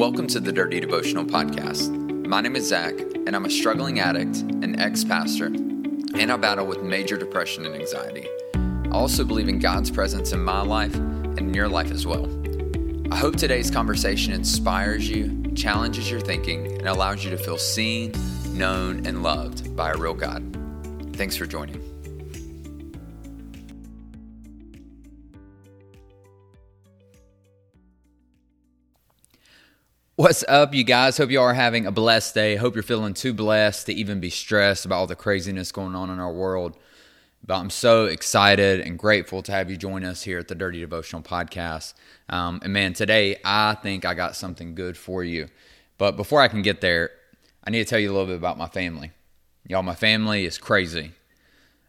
Welcome to the Dirty Devotional Podcast. My name is Zach, and I'm a struggling addict, an ex-pastor, and I battle with major depression and anxiety. I also believe in God's presence in my life and in your life as well. I hope today's conversation inspires you, challenges your thinking, and allows you to feel seen, known, and loved by a real God. Thanks for joining. What's up, you guys? Hope you are having a blessed day. Hope you're feeling too blessed to even be stressed about all the craziness going on in our world. But I'm so excited and grateful to have you join us here at the Dirty Devotional Podcast. And man, today I think I got something good for you. But before I can get there, I need to tell you a little bit about my family. Y'all, my family is crazy.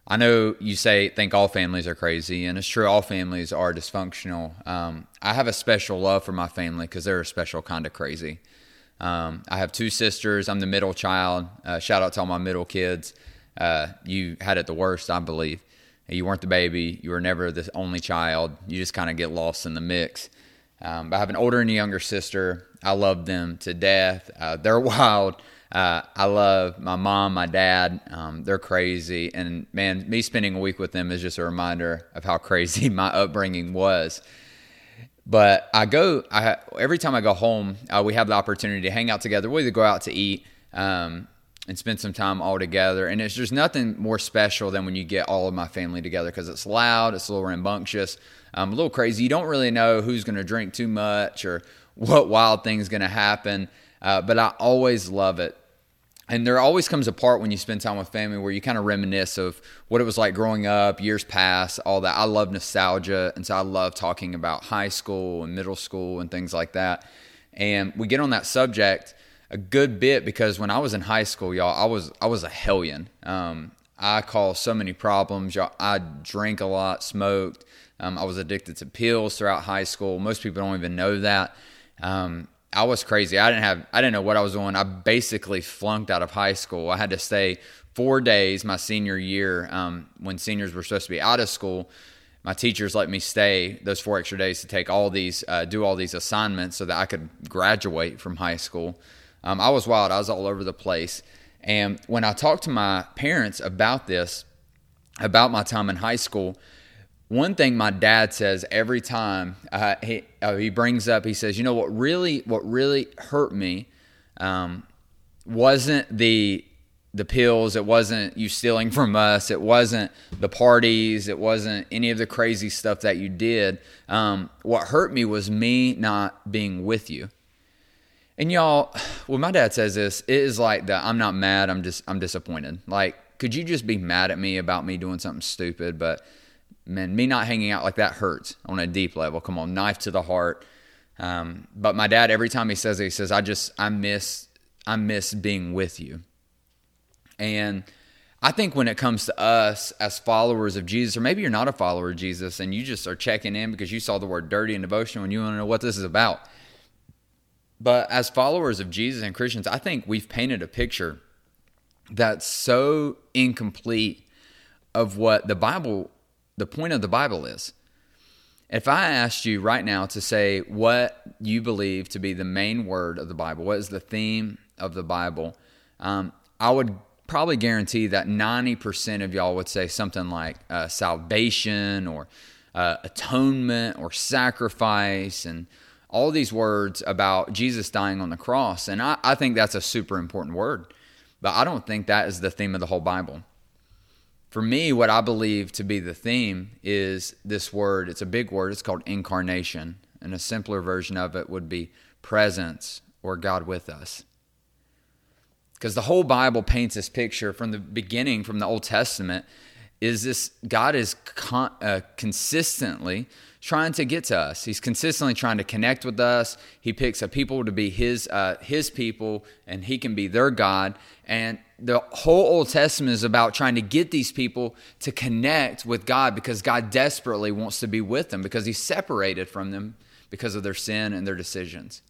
I know you think all families are crazy, and it's true, all families are dysfunctional. I have a special love for my family because they're a special kind of crazy. I have two sisters. I'm the middle child. Shout out to all my middle kids. You had it the worst, I believe. You weren't the baby. You were never the only child. You just kind of get lost in the mix. But I have an older and a younger sister. I love them to death. They're wild. I love my mom, my dad. They're crazy. And man, me spending a week with them is just a reminder of how crazy my upbringing was. But every time I go home, we have the opportunity to hang out together. We either go out to eat and spend some time all together. And it's just nothing more special than when you get all of my family together, because it's loud, it's a little rambunctious, a little crazy. You don't really know who's going to drink too much or what wild thing's going to happen. But I always love it. And there always comes a part when you spend time with family where you kind of reminisce of what it was like growing up, years past, all that. I love nostalgia, and so I love talking about high school and middle school and things like that. And we get on that subject a good bit because when I was in high school, y'all, I was a hellion. I caused so many problems, y'all. I drank a lot, smoked. I was addicted to pills throughout high school. Most people don't even know that. I was crazy. I didn't know what I was doing. I basically flunked out of high school. I had to stay 4 days my senior year when seniors were supposed to be out of school. My teachers let me stay those 4 extra days to take do all these assignments so that I could graduate from high school. I was wild. I was all over the place. And when I talked to my parents about this, about my time in high school, one thing my dad says every time he brings up, he says, you know, what really hurt me wasn't the pills, it wasn't you stealing from us, it wasn't the parties, it wasn't any of the crazy stuff that you did. What hurt me was me not being with you. And y'all, when my dad says this, it is like the I'm not mad, I'm disappointed. Like, could you just be mad at me about me doing something stupid? But man, me not hanging out like that hurts on a deep level. Come on, knife to the heart. But my dad, every time he says it, he says, I miss being with you. And I think when it comes to us as followers of Jesus, or maybe you're not a follower of Jesus and you just are checking in because you saw the word dirty and devotional and you want to know what this is about. But as followers of Jesus and Christians, I think we've painted a picture that's so incomplete of what the point of the Bible is. If I asked you right now to say what you believe to be the main word of the Bible, what is the theme of the Bible, I would probably guarantee that 90% of y'all would say something like salvation or atonement or sacrifice and all these words about Jesus dying on the cross. And I think that's a super important word, but I don't think that is the theme of the whole Bible. For me, what I believe to be the theme is this word. It's a big word. It's called incarnation. And a simpler version of it would be presence, or God with us. Because the whole Bible paints this picture from the beginning, from the Old Testament, is this God is consistently trying to get to us. He's consistently trying to connect with us. He picks a people to be his people, and he can be their God. And the whole Old Testament is about trying to get these people to connect with God, because God desperately wants to be with them, because he's separated from them because of their sin and their decisions.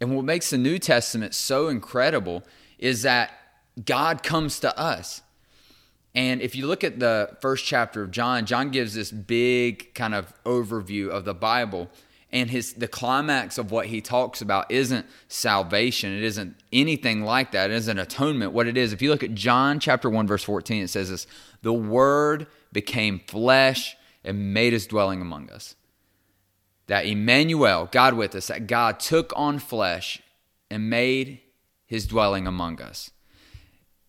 And what makes the New Testament so incredible is that God comes to us. And if you look at the first chapter of John gives this big kind of overview of the Bible. And the climax of what he talks about isn't salvation. It isn't anything like that. It isn't atonement. What it is, if you look at John chapter 1, verse 14, it says this: the Word became flesh and made his dwelling among us. That Emmanuel, God with us, that God took on flesh and made his dwelling among us.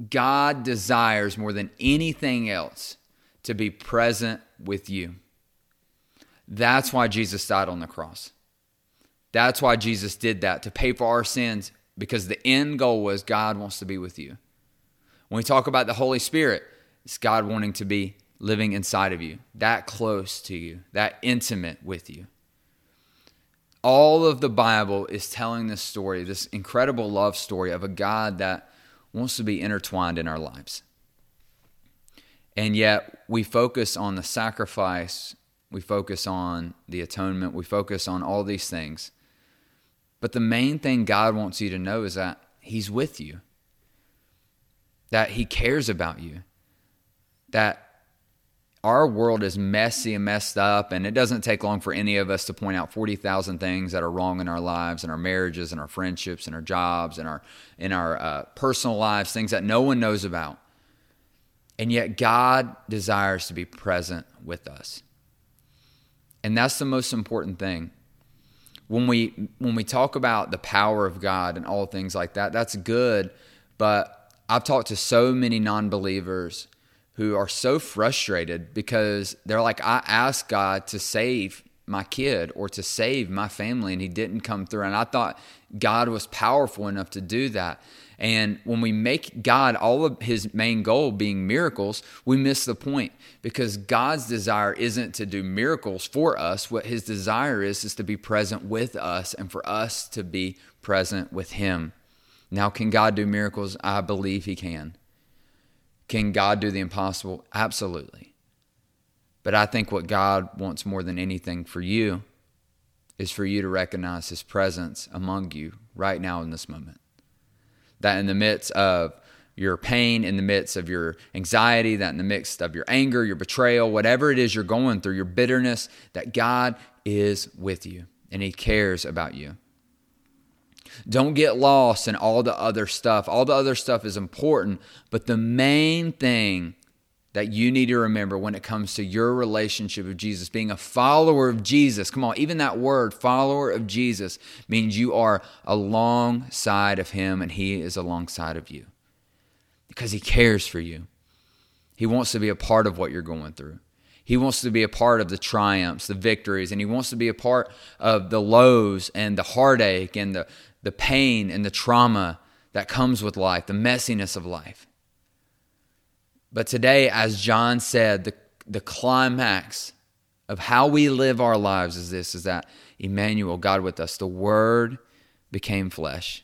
God desires more than anything else to be present with you. That's why Jesus died on the cross. That's why Jesus did that, to pay for our sins, because the end goal was God wants to be with you. When we talk about the Holy Spirit, it's God wanting to be living inside of you, that close to you, that intimate with you. All of the Bible is telling this story, this incredible love story of a God that wants to be intertwined in our lives. And yet we focus on the sacrifice. We focus on the atonement. We focus on all these things. But the main thing God wants you to know is that He's with you, that He cares about you, that our world is messy and messed up, and it doesn't take long for any of us to point out 40,000 things that are wrong in our lives, in our marriages, in our friendships, in our jobs, in our personal lives, things that no one knows about. And yet God desires to be present with us. And that's the most important thing. When we talk about the power of God and all things like that, that's good. But I've talked to so many non-believers who are so frustrated because they're like, I asked God to save my kid or to save my family, and He didn't come through. And I thought God was powerful enough to do that. And when we make God all of His main goal being miracles, we miss the point, because God's desire isn't to do miracles for us. What His desire is to be present with us and for us to be present with Him. Now, can God do miracles? I believe He can. Can God do the impossible? Absolutely. But I think what God wants more than anything for you is for you to recognize His presence among you right now in this moment. That in the midst of your pain, in the midst of your anxiety, that in the midst of your anger, your betrayal, whatever it is you're going through, your bitterness, that God is with you and He cares about you. Don't get lost in all the other stuff. All the other stuff is important, but the main thing that you need to remember when it comes to your relationship with Jesus, being a follower of Jesus, come on, even that word, follower of Jesus, means you are alongside of Him and He is alongside of you, because He cares for you. He wants to be a part of what you're going through. He wants to be a part of the triumphs, the victories, and He wants to be a part of the lows and the heartache and the pain and the trauma that comes with life, the messiness of life. But today, as John said, the climax of how we live our lives is this, is that Emmanuel, God with us, the Word became flesh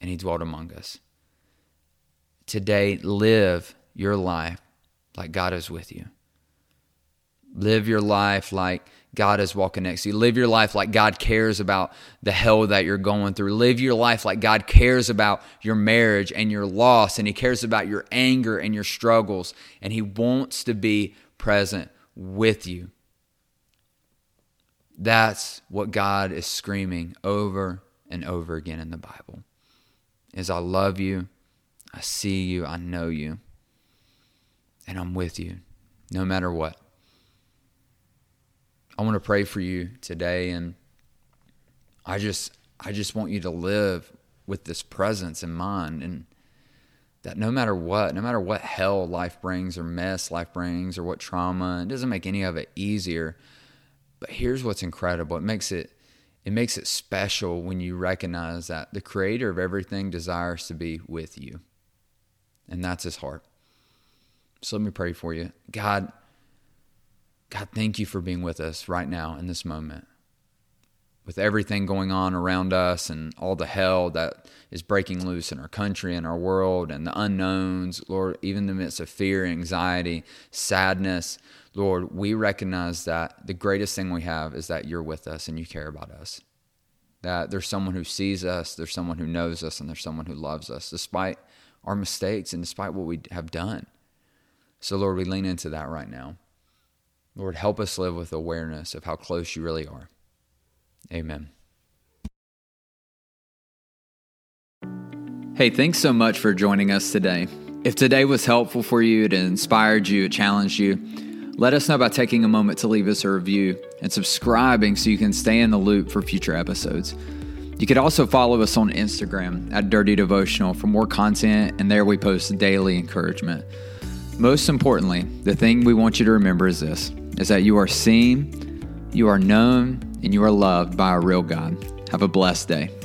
and He dwelt among us. Today, live your life like God is with you. Live your life like God is walking next to you. Live your life like God cares about the hell that you're going through. Live your life like God cares about your marriage and your loss, and He cares about your anger and your struggles, and He wants to be present with you. That's what God is screaming over and over again in the Bible, is I love you, I see you, I know you, and I'm with you no matter what. I want to pray for you today, and I just want you to live with this presence in mind, and that no matter what hell life brings or mess life brings or what trauma, it doesn't make any of it easier. But here's what's incredible. It makes it special when you recognize that the Creator of everything desires to be with you, and that's His heart. So let me pray for you. God, thank you for being with us right now in this moment. With everything going on around us and all the hell that is breaking loose in our country and our world and the unknowns, Lord, even in the midst of fear, anxiety, sadness, Lord, we recognize that the greatest thing we have is that you're with us and you care about us. That there's someone who sees us, there's someone who knows us, and there's someone who loves us despite our mistakes and despite what we have done. So, Lord, we lean into that right now. Lord, help us live with awareness of how close you really are. Amen. Hey, thanks so much for joining us today. If today was helpful for you, it inspired you, it challenged you, let us know by taking a moment to leave us a review and subscribing so you can stay in the loop for future episodes. You could also follow us on Instagram at Dirty Devotional for more content, and there we post daily encouragement. Most importantly, the thing we want you to remember is this, is that you are seen, you are known, and you are loved by a real God. Have a blessed day.